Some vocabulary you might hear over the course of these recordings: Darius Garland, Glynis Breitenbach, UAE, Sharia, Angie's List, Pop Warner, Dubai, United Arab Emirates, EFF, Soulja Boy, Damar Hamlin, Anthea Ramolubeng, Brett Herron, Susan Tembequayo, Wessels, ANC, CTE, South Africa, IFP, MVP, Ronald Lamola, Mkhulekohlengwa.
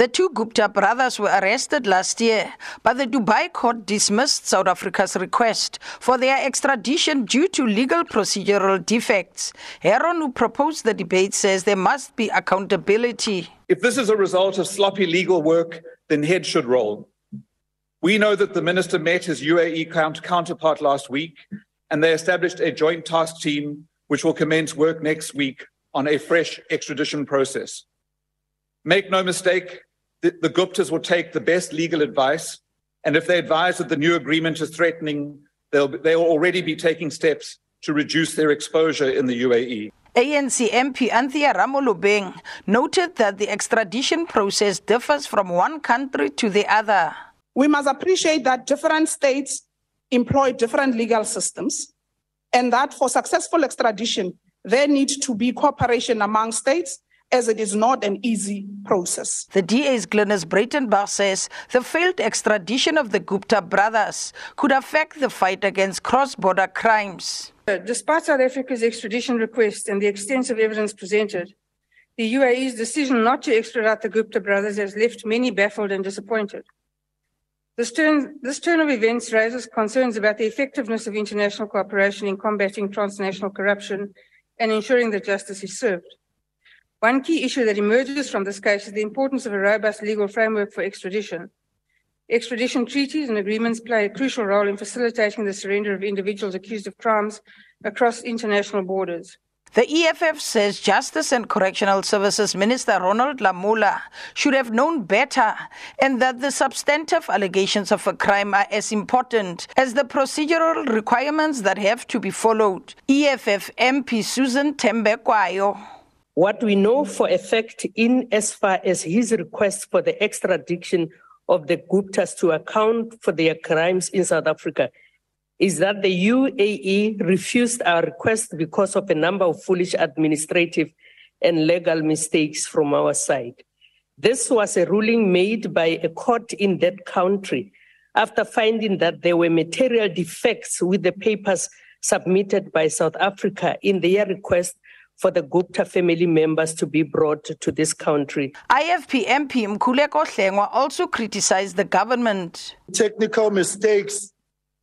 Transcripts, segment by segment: The two Gupta brothers were arrested last year, but the Dubai court dismissed South Africa's request for their extradition due to legal procedural defects. Heron, who proposed the debate, says there must be accountability. If this is a result of sloppy legal work, then heads should roll. We know that the minister met his UAE counterpart last week, and they established a joint task team which will commence work next week on a fresh extradition process. Make no mistake, the Guptas will take the best legal advice, and if they advise that the new agreement is threatening, they'll already be taking steps to reduce their exposure in the UAE. ANC MP Anthea Ramolubeng noted that the extradition process differs from one country to the other. We must appreciate that different states employ different legal systems, and that for successful extradition, there needs to be cooperation among states, as it is not an easy process. The DA's Glynis Breitenbach says the failed extradition of the Gupta brothers could affect the fight against cross-border crimes. Despite South Africa's extradition request and the extensive evidence presented, the UAE's decision not to extradite the Gupta brothers has left many baffled and disappointed. This turn of events raises concerns about the effectiveness of international cooperation in combating transnational corruption and ensuring that justice is served. One key issue that emerges from this case is the importance of a robust legal framework for extradition. Extradition treaties and agreements play a crucial role in facilitating the surrender of individuals accused of crimes across international borders. The EFF says Justice and Correctional Services Minister Ronald Lamola should have known better, and that the substantive allegations of a crime are as important as the procedural requirements that have to be followed. EFF MP Susan Tembequayo. What we know for a fact in as far as his request for the extradition of the Guptas to account for their crimes in South Africa is that the UAE refused our request because of a number of foolish administrative and legal mistakes from our side. This was a ruling made by a court in that country after finding that there were material defects with the papers submitted by South Africa in their request for the Gupta family members to be brought to this country. IFP MP Mkhulekohlengwa also criticized the government. Technical mistakes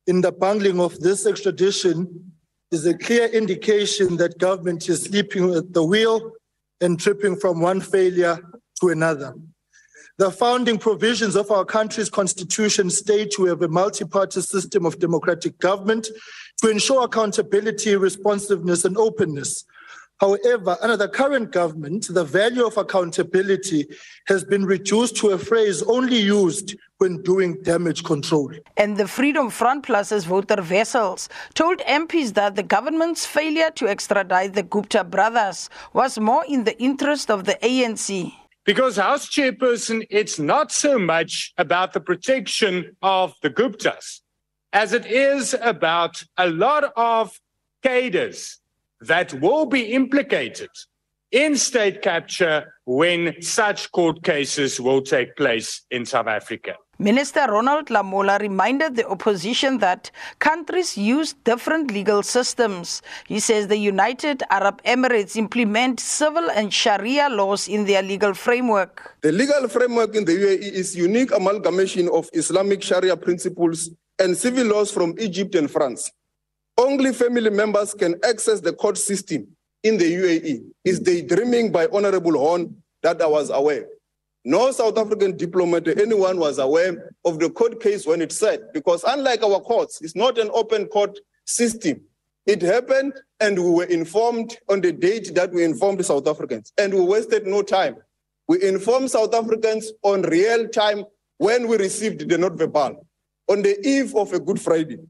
in the bundling of this extradition is a clear indication that government is sleeping at the wheel and tripping from one failure to another. The founding provisions of our country's constitution state we have a multi-party system of democratic government to ensure accountability, responsiveness, and openness. However, under the current government, the value of accountability has been reduced to a phrase only used when doing damage control. And the Freedom Front Plus's voter Wessels told MPs that the government's failure to extradite the Gupta brothers was more in the interest of the ANC. Because, House Chairperson, it's not so much about the protection of the Guptas as it is about a lot of cadres that will be implicated in state capture when such court cases will take place in South Africa. Minister Ronald Lamola reminded the opposition that countries use different legal systems. He says the United Arab Emirates implement civil and Sharia laws in their legal framework. The legal framework in the UAE is a unique amalgamation of Islamic Sharia principles and civil laws from Egypt and France. Only family members can access the court system in the UAE. It's daydreaming by Honorable Horn that I was aware. No South African diplomat or anyone was aware of the court case when it said, because unlike our courts, it's not an open court system. It happened and we were informed on the date that we informed South Africans, and we wasted no time. We informed South Africans on real time when we received the non-verbal on the eve of a Good Friday.